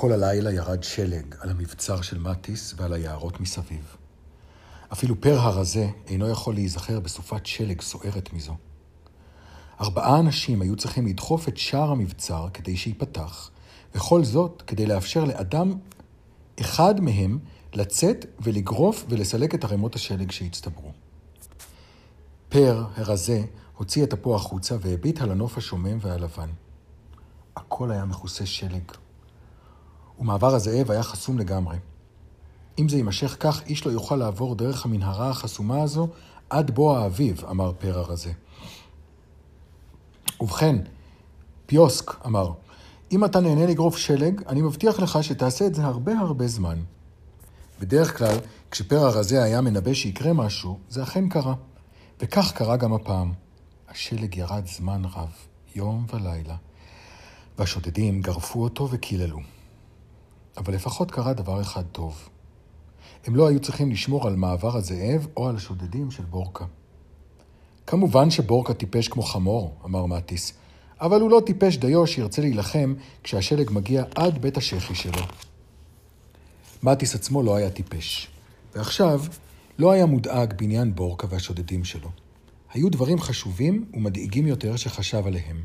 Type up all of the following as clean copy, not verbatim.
כל הלילה ירד שלג על המבצר של מטיס ועל היערות מסביב. אפילו פר הרזה אינו יכול להיזכר בסופת שלג סוערת מזו. 4 אנשים היו צריכים לדחוף את שער המבצר כדי שיפתח, וכל זאת כדי לאפשר לאדם אחד מהם לצאת ולגרוף ולסלק את הרמות השלג שהצטברו. פר הרזה הוציא את אפו החוצה והביט על הנוף השומם והלבן. הכל היה מכוסה שלג. ומעבר הזאב היה חסום לגמרי. אם זה יימשך כך, איש לא יוכל לעבור דרך המנהרה החסומה הזו עד בוא האביב, אמר פר הרזה. ובכן, פיוסק אמר, אם אתה נהנה לגרוף שלג, אני מבטיח לך שתעשה את זה הרבה זמן. בדרך כלל, כשפר הרזה היה מנבא שיקרה משהו, זה אכן קרה. וכך קרה גם הפעם. השלג ירד זמן רב, יום ולילה, והשודדים גרפו אותו וקיללו. אבל לפחות קרה דבר אחד טוב. הם לא היו צריכים לשמור על מעבר הזאב או על השודדים של בורקה. כמובן שבורקה טיפש כמו חמור, אמר מטיס, אבל הוא לא טיפש דיו שירצה להילחם כשהשלג מגיע עד בית השחי שלו. מטיס עצמו לא היה טיפש, ועכשיו לא היה מודאג בעניין בורקה והשודדים שלו. היו דברים חשובים ומדאיגים יותר שחשב עליהם.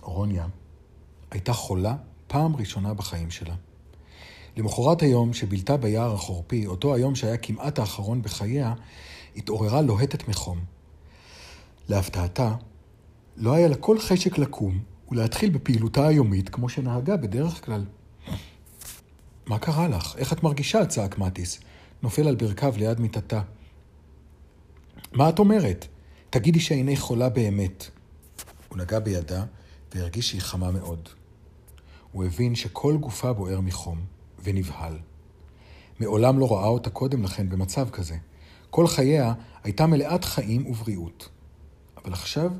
רוניה הייתה חולה פעם ראשונה בחיים שלה. למחרת היום שבילתה ביער החורפי, אותו היום שהיה כמעט האחרון בחייה, התעוררה לוהטת מחום. להפתעתה, לא היה לה כל חשק לקום ולהתחיל בפעילותה היומית כמו שנהגה בדרך כלל. מה קרה לך? איך את מרגישה? צעק מטיס, נופל על ברכיו ליד מיטתה. מה את אומרת? תגידי שאיני חולה באמת. הוא נגע בידה והרגיש שהיא חמה מאוד. הוא הבין שכל גופה בוער מחום ונבהל. מעולם לא ראה אותה קודם לכן במצב כזה. כל חייה הייתה מלאת חיים ובריאות. אבל עכשיו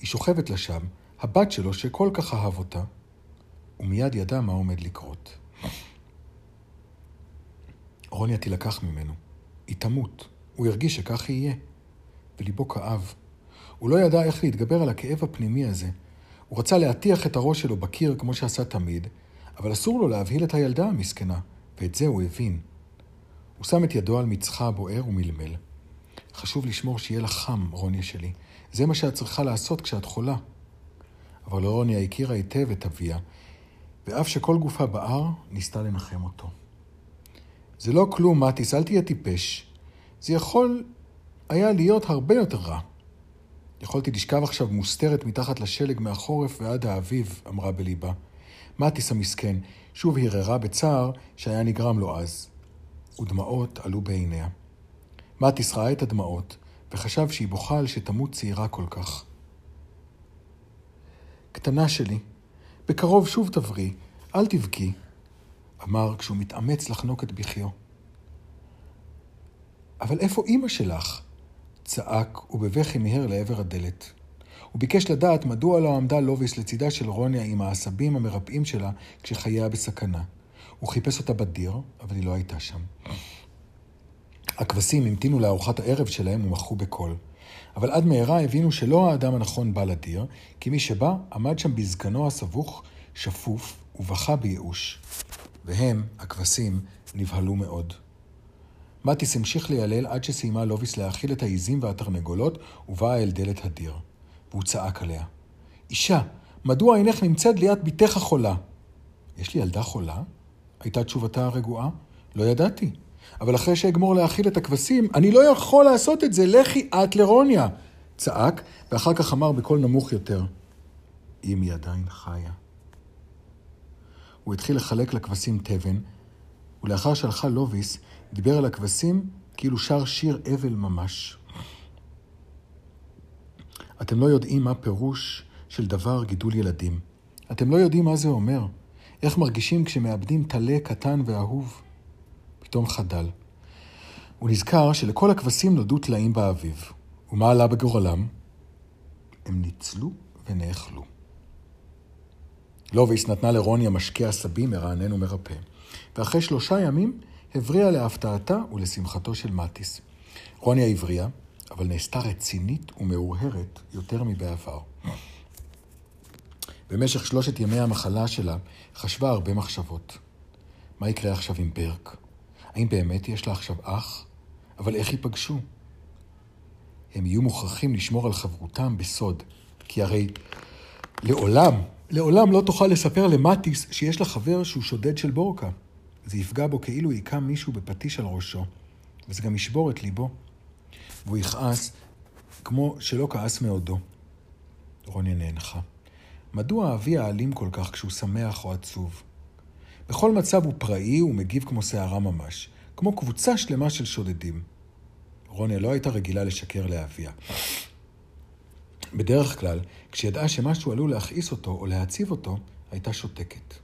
היא שוכבת לשם, הבת שלו שכל כך אהב אותה, ומיד ידע מה עומד לקרות. רוניה תילקח ממנו. היא תמות. הוא הרגיש שכך יהיה. וליבו כאב. הוא לא ידע איך להתגבר על הכאב הפנימי הזה. הוא רצה להטיח את הראש שלו בקיר כמו שעשה תמיד, אבל אסור לו להבהיל את הילדה המסכנה, ואת זה הוא הבין. הוא שם את ידו על מצחה הבוער ומלמל. חשוב לשמור שיהיה לך חם, רוניה שלי. זה מה שאת צריכה לעשות כשאת חולה. אבל רוניה הכירה היטב את אביה, ואף שכל גופה בער, ניסתה לנחם אותו. זה לא כלום, מטיס, אל תהיה טיפש. זה יכול היה להיות הרבה יותר רע. יכולתי לשכב עכשיו מוסתרת מתחת לשלג מהחורף ועד האביב, אמרה בליבה. מטיס המסכן שוב הרהרה בצער שהיה נגרם לו אז. ודמעות עלו בעיניה. מטיס ראה את הדמעות וחשב שהיא בוכה על שתמות צעירה כל כך. קטנה שלי, בקרוב שוב תבריא, אל תבכי, אמר כשהוא מתאמץ לחנוק את בכיו. אבל איפה אמא שלך? צעק ובבכי מהר לעבר הדלת. הוא ביקש לדעת מדוע לא עמדה לוביס לצידה של רוניה עם העשבים המרפאים שלה כשחייה בסכנה. הוא חיפש אותה בדיר, אבל היא לא הייתה שם. הכבשים המתינו לארוחת הערב שלהם ומחו בקול. אבל עד מהרה הבינו שלא האדם הנכון בא לדיר, כי מי שבא עמד שם בזקנו הסבוך, שפוף ובכה בייאוש. והם, הכבשים, נבהלו מאוד. מטיס המשיך לילל עד שסיימה לוביס להאכיל את העיזים והתרנגולות ובאה אל דלת הדיר. והוא צעק עליה. אישה, מדוע אינך נמצאת ליד ביתך החולה? יש לי ילדה חולה? הייתה תשובתה הרגועה? לא ידעתי. אבל אחרי שאגמור להאכיל את הכבשים, אני לא יכול לעשות את זה, לכי את לרוניה. צעק, ואחר כך אמר בקול נמוך יותר. אם היא עדיין חיה. הוא התחיל לחלק לכבשים תבן, ולאחר שהלכה לוביס, דיבר על הכבשים כאילו שר שיר אבל ממש. אתם לא יודעים מה פירוש של דבר גידול ילדים. אתם לא יודעים מה זה אומר. איך מרגישים כשמאבדים תלה קטן ואהוב? פתאום חדל. הוא נזכר שלכל הכבשים נולדו תלאים באביב. ומה עלה בגורלם? הם ניצלו ונאכלו. לוביס נתנה לרוניה משקה עשבים מרענן ומרפא. ואחרי 3 ימים הבריאה להפתעתה ולשמחתו של מטיס. רוניה הבריאה, אבל נעשתה רצינית ומאוהרת יותר מבעבר. במשך 3 ימי המחלה שלה חשבה הרבה מחשבות. מה יקרה עכשיו עם ברק? האם באמת יש לה עכשיו אח? אבל איך ייפגשו? הם יהיו מוכרחים לשמור על חברותם בסוד, כי הרי לעולם לא תוכל לספר למטיס שיש לה חבר שהוא שודד של בורקה. זה יפגע בו כאילו יקם מישהו בפטיש על ראשו, וזה גם ישבור את ליבו. והוא יכעס כמו שלא כעס מעודו. רוניה נאנחה. מדוע אבי העלים כל כך כשהוא שמח או עצוב? בכל מצב הוא פראי ומגיב כמו שערה ממש, כמו קבוצה שלמה של שודדים. רוניה לא הייתה רגילה לשקר לאביה. בדרך כלל, כשידעה שמשהו עלול להכעיס אותו או להציב אותו, הייתה שותקת.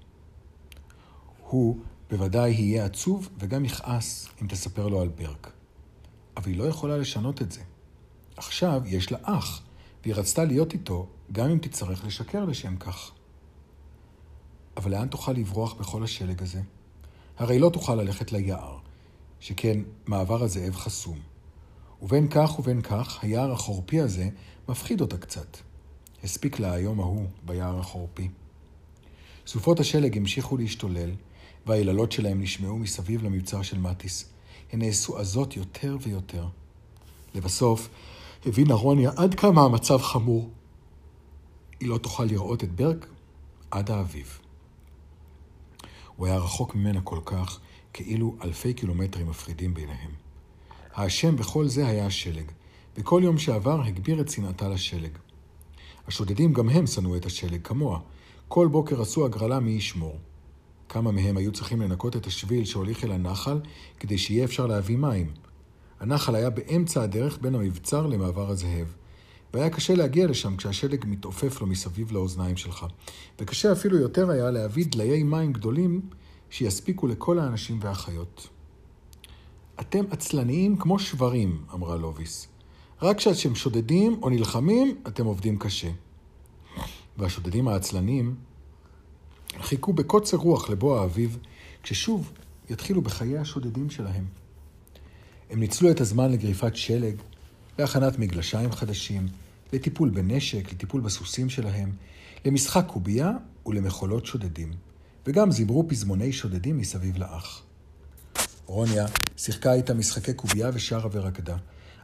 הוא בוודאי יהיה עצוב וגם יכעס אם תספר לו על ברק. אבל היא לא יכולה לשנות את זה. עכשיו יש לה אח, והיא רצתה להיות איתו גם אם תצטרך לשקר לשם כך. אבל לאן תוכל לברוח בכל השלג הזה? הרי לא תוכל ללכת ליער, שכן מעבר הזאב חסום. ובין כך ובין כך, היער החורפי הזה מפחיד אותה קצת. הספיק לה היום ההוא ביער החורפי. סופות השלג המשיכו להשתולל, והיללות שלהם נשמעו מסביב למבצר של מטיס. הן נעשו עזות יותר ויותר. לבסוף, הבינה רוניה עד כמה המצב חמור. היא לא תוכל לראות את ברק עד האביב. הוא היה רחוק ממנה כל כך, כאילו אלפי קילומטרים מפרידים ביניהם. האשם בכל זה היה השלג, וכל יום שעבר הגביר את שנאתה לשלג. השודדים גם הם שנאו את השלג כמוה. כל בוקר עשו הגרלה מי ישמור. כמה מהם היו צריכים לנקות את השביל שהוליך אל הנחל, כדי שיהיה אפשר להביא מים. הנחל היה באמצע הדרך בין המבצר למעבר הזהב, והיה קשה להגיע לשם כשהשלג מתעופף לו מסביב לאוזניים שלך, וקשה אפילו יותר היה להביא דליי מים גדולים שיספיקו לכל האנשים והחיות. אתם עצלניים כמו שברים, אמרה לוביס. רק כשאתם שודדים או נלחמים, אתם עובדים קשה. והשודדים העצלנים חיכו בקוצר רוח לבוא האביב, כששוב יתחילו בחיי השודדים שלהם. הם ניצלו את הזמן לגריפת שלג, להכנת מגלשיים חדשים, לטיפול בנשק, לטיפול בסוסים שלהם, למשחק קובייה ולמחולות שודדים, וגם זיברו פזמוני שודדים מסביב לאח. רוניה שיחקה איתה משחקי קובייה ושרה ורקדה,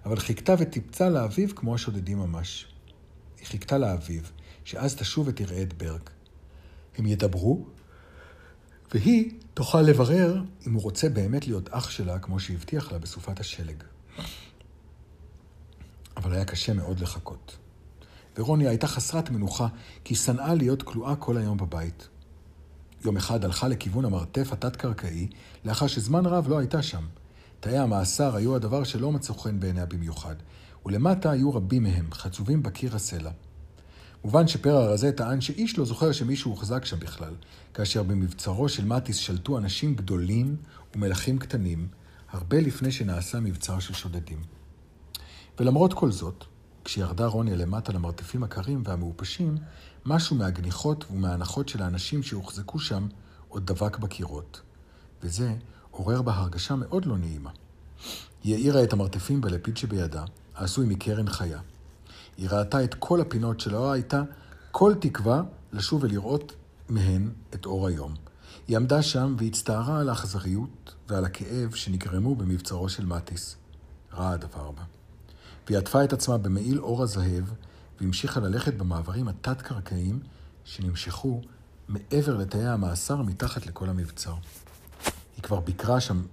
אבל חיכתה וטיפצה לאביב כמו השודדים ממש. היא חיכתה לאביב, שאז תשוב ותראה את ברק. הם ידברו, והיא תוכל לברר אם הוא רוצה באמת להיות אח שלה כמו שהבטיח לה בסופת השלג. אבל היה קשה מאוד לחכות. ורוניה הייתה חסרת מנוחה, כי היא שנאה להיות כלואה כל היום בבית. יום אחד הלכה לכיוון המרתף התת-קרקעי, לאחר שזמן רב לא הייתה שם. תאי המאסר היו הדבר שלא מצא חן בעיניה במיוחד, ולמטה היו רבים מהם, חצובים בקיר הסלע. מובן שפרר הזה טען שאיש לא זוכר שמישהו הוחזק שם בכלל, כאשר במבצרו של מטיס שלטו אנשים גדולים ומלכים קטנים, הרבה לפני שנעשה מבצר של שודדים. ולמרות כל זאת, כשירדה רוניה למטה למרתפים הקרים והמאופשים, משהו מהגניחות ומההנחות של האנשים שהוחזקו שם עוד דבק בקירות. וזה עורר בה הרגשה מאוד לא נעימה. היא העירה את המרתפים בלפיד שבידה, העשוי מקרן חיה. היא ראתה את כל הפינות שלא הייתה, כל תקווה לשוב ולראות מהן את אור היום. היא עמדה שם והצטערה על האכזריות ועל הכאב שנגרמו במבצרו של מטיס. רע הדבר בה. והיא עטפה את עצמה במעיל אור הזהב, והמשיכה ללכת במעברים התת-קרקעיים שנמשכו מעבר לתאי המאסר מתחת לכל המבצר. היא כבר ביקרה שם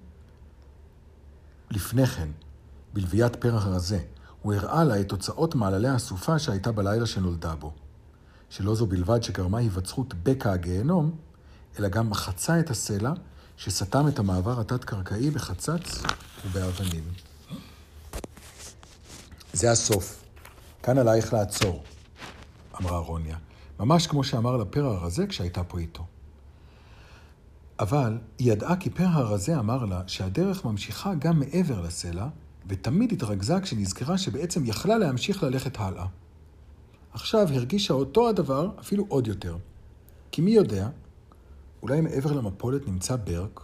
לפני כן, בלוויית פרח הרזה. הוא הראה לה את תוצאות מעללי הסופה שהייתה בלילה שנולדה בו. שלא זו בלבד שגרמה היווצרות בקע הגיהנום, אלא גם מחצה את הסלע שסתם את המעבר התת-קרקעי בחצץ ובאבנים. זה הסוף. כאן עלייך לעצור, אמרה רוניה, ממש כמו שאמר לה פרח הרזה כשהייתה פה איתו. אבל היא ידעה כי פרח הרזה אמר לה שהדרך ממשיכה גם מעבר לסלע, ותמיד התרגזה כשנזכרה שבעצם יכלה להמשיך ללכת הלאה. עכשיו הרגישה אותו הדבר אפילו עוד יותר. כי מי יודע, אולי מעבר למפולת נמצא ברק?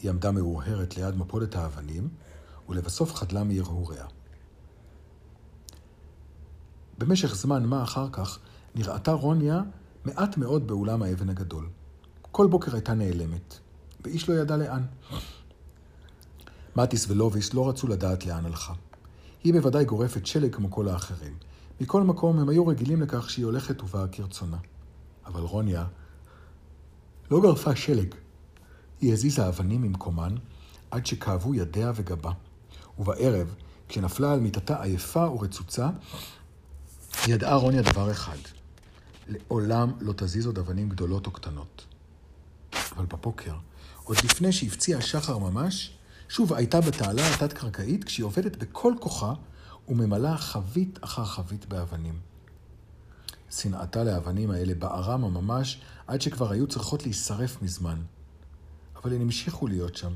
היא עמדה מאוהרת ליד מפולת האבנים, ולבסוף חדלה מהרהוריה. במשך זמן מה אחר כך, נראתה רוניה מעט מאוד באולם האבן הגדול. כל בוקר הייתה נעלמת, ואיש לא ידע לאן. מטיס ולוביס לא רצו לדעת לאן הלכה. היא בוודאי גורפת שלג כמו כל האחרים. מכל מקום הם היו רגילים לכך שהיא הולכת ובאה כרצונה. אבל רוניה לא גרפה שלג. היא הזיזה אבנים ממקומן עד שכאבו ידיה וגבה. ובערב, כשנפלה על מיטתה עייפה ורצוצה, ידעה רוניה דבר אחד. לעולם לא תזיז עוד אבנים גדולות או קטנות. אבל בבוקר, עוד לפני שהפציע השחר ממש, שוב הייתה בתעלה התת-קרקעית כשהיא עובדת בכל כוחה וממלאה חבית אחר חבית באבנים. שנאתה לאבנים האלה בערה ממש עד שכבר היו צריכות להישרף מזמן. אבל הן המשיכו להיות שם,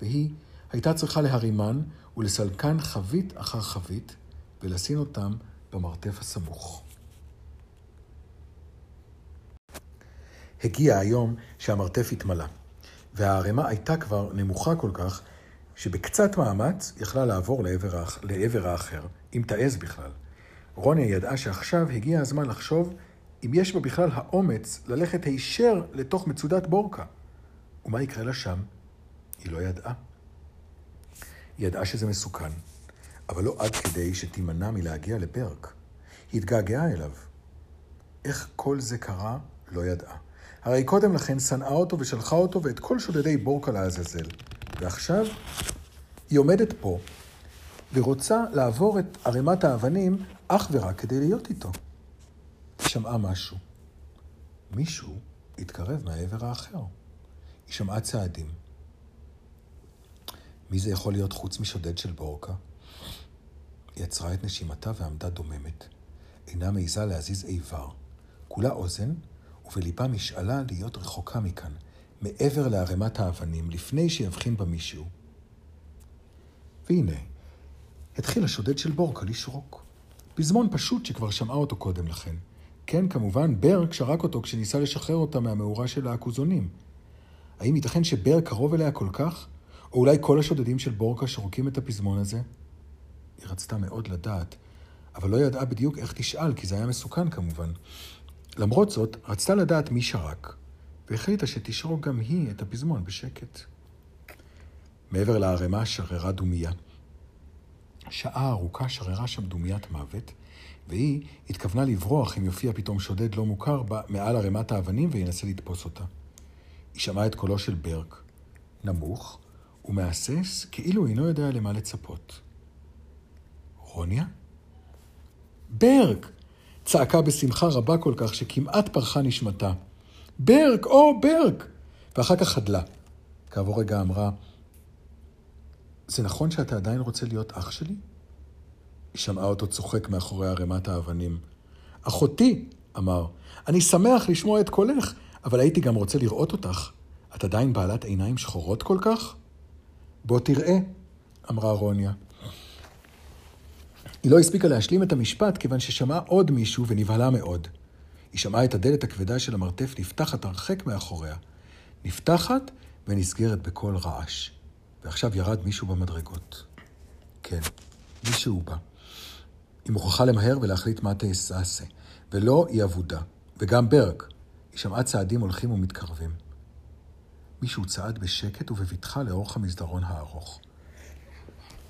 והיא הייתה צריכה להרימן ולסלקן חבית אחר חבית ולשים אותם במרתף הסמוך. הגיע היום שהמרתף התמלה, והערימה הייתה כבר נמוכה כל כך שבקצת מאמץ יכלה לעבור לעבר האחר, אם תעז בכלל. רוניה ידעה שעכשיו הגיע הזמן לחשוב אם יש בה בכלל האומץ ללכת הישר לתוך מצודת בורקה. ומה יקרה לה שם? היא לא ידעה. היא ידעה שזה מסוכן, אבל לא עד כדי שתימנע מלהגיע לפרק. היא התגעגעה אליו. איך כל זה קרה? לא ידעה. הרי קודם לכן שנאה אותו ושלחה אותו ואת כל שודדי בורקה לעזאזל. ועכשיו היא עומדת פה ורוצה לעבור את ערימת האבנים אך ורק כדי להיות איתו. היא שמעה משהו. מישהו התקרב מהעבר האחר. היא שמעה צעדים. מי זה יכול להיות חוץ משודד של בורקה? היא עצרה את נשימתה ועמדה דוממת. אינה מעיזה להזיז איבר. כולה אוזן, ובליבה משאלה להיות רחוקה מכאן, מעבר לערימת האבנים, לפני שיבחין במישהו. והנה, התחיל השודד של בורקה לשרוק. בזמן פשוט שכבר שמעה אותו קודם לכן. כן, כמובן, ברק שרק אותו כשניסה לשחרר אותה מהמאורה של האקוזונים. האם ייתכן שברק קרוב אליה כל כך? או אולי כל השודדים של בורקה שרוקים את הפזמון הזה? היא רצתה מאוד לדעת, אבל לא ידעה בדיוק איך תשאל, כי זה היה מסוכן כמובן. למרות זאת, רצתה לדעת מי שרק, והחליטה שתשרוק גם היא את הפזמון בשקט. מעבר לערימה שררה דומיה. שעה ארוכה שררה שם דומיית מוות, והיא התכוונה לברוח אם יופיע פתאום שודד לא מוכר מעל ערימת האבנים וינסה לתפוס אותה. היא שמעה את קולו של ברק, נמוך, ומאסס כאילו אינו יודע למה לצפות. רוניה? ברק! צעקה בשמחה רבה כל כך שכמעט פרחה נשמתה. ברק! או, ברק! ואחר כך חדלה. כעבור רגע אמרה, זה נכון שאתה עדיין רוצה להיות אח שלי? היא שמעה אותו צוחק מאחורי ערימת האבנים. אחותי! אמר, אני שמח לשמוע את קולך, אבל הייתי גם רוצה לראות אותך. את עדיין בעלת עיניים שחורות כל כך? בוא תראה, אמרה רוניה. היא לא הספיקה להשלים את המשפט כיוון ששמעה עוד מישהו ונבהלה מאוד. היא שמעה את הדלת הכבדה של המרתף נפתחת הרחק מאחוריה. נפתחת ונסגרת בכל רעש. ועכשיו ירד מישהו במדרגות. כן, מישהו בא. היא מוכרחה למהר ולהחליט מה תעשה. ולא היא עבודה. וגם ברק. היא שמעה צעדים הולכים ומתקרבים. מישהו צעד בשקט ובביטחה לאורך המסדרון הארוך.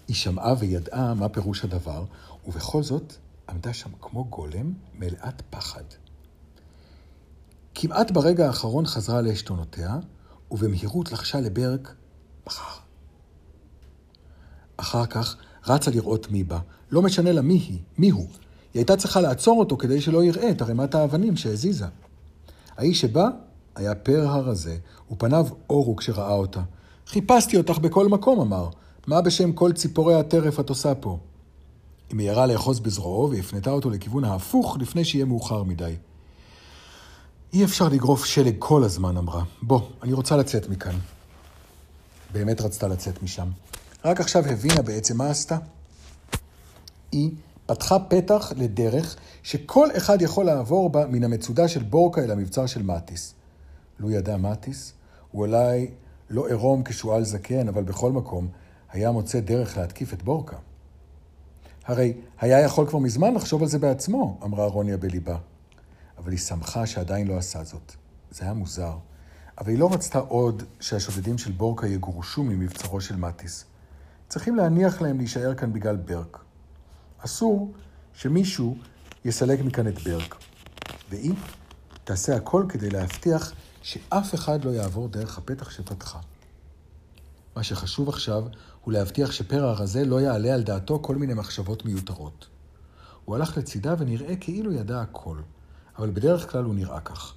היא שמעה וידעה מה פירוש הדבר, ובכל זאת עמדה שם כמו גולם מלאת פחד. כמעט ברגע האחרון חזרה לעשתונותיה, ובמהירות לחשה לברק בחר. אחר כך רצה לראות מי בה, לא משנה לה מיהו. היא הייתה צריכה לעצור אותו כדי שלא יראה את ערימת האבנים שהזיזה. האיש שבא היה פר הרזה, ופניו אורו כשראה אותה. חיפשתי אותך בכל מקום, אמר. מה בשם כל ציפורי הטרף את עושה פה? היא מהירה לאחוז בזרועו והפנתה אותו לכיוון ההפוך לפני שיהיה מאוחר מדי. אי אפשר לגרוף שלג כל הזמן, אמרה. בוא, אני רוצה לצאת מכאן. באמת רצתה לצאת משם. רק עכשיו הבינה בעצם מה עשתה. היא פתחה פתח לדרך שכל אחד יכול לעבור בה מן המצודה של בורקה אל המבצר של מטיס. לא ידע מטיס, הוא אולי לא עירום כשועל זקן, אבל בכל מקום היה מוצא דרך להתקיף את בורקה. הרי היה יכול כבר מזמן לחשוב על זה בעצמו, אמרה רוניה בליבה. אבל היא שמחה שעדיין לא עשה זאת. זה היה מוזר. אבל היא לא רצתה עוד שהשודדים של בורקה יגורשו ממבצרו של מטיס. צריכים להניח להם להישאר כאן בגלל ברק. אסור שמישהו יסלק מכאן את ברק. והיא תעשה הכל כדי להבטיח שאף אחד לא יעבור דרך הפתח שפתחה. מה שחשוב עכשיו הוא להבטיח שפרע הרזה לא יעלה על דעתו כל מיני מחשבות מיותרות. הוא הלך לצידה ונראה כאילו ידע הכל, אבל בדרך כלל הוא נראה כך.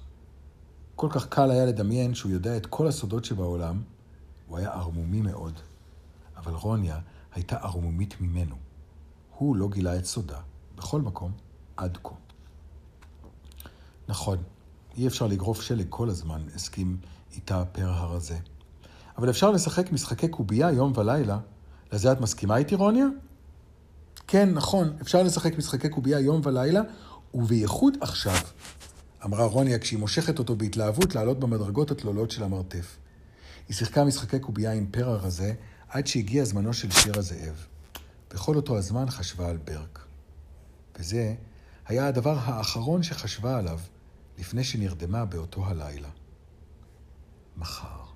כל כך קל היה לדמיין שהוא יודע את כל הסודות שבעולם. הוא היה ערמומי מאוד, אבל רוניה הייתה ערמומית ממנו. הוא לא גילה את סודה, בכל מקום, עד כה. נכון, אי אפשר לגרוף שלג כל הזמן, הסכים איתה פרע הרזה. אבל אפשר לשחק משחקי קובייה יום ולילה. לזה את מסכימה איתי, רוניה? כן, נכון, אפשר לשחק משחקי קובייה יום ולילה, ובייחוד עכשיו, אמרה רוניה כשהיא מושכת אותו בהתלהבות לעלות במדרגות התלולות של המרתף. היא שיחקה משחקי קובייה עם פרע רזה, עד שהגיע זמנו של שיר הזאב. בכל אותו הזמן חשבה על ברק. וזה היה הדבר האחרון שחשבה עליו, לפני שנרדמה באותו הלילה. מחר.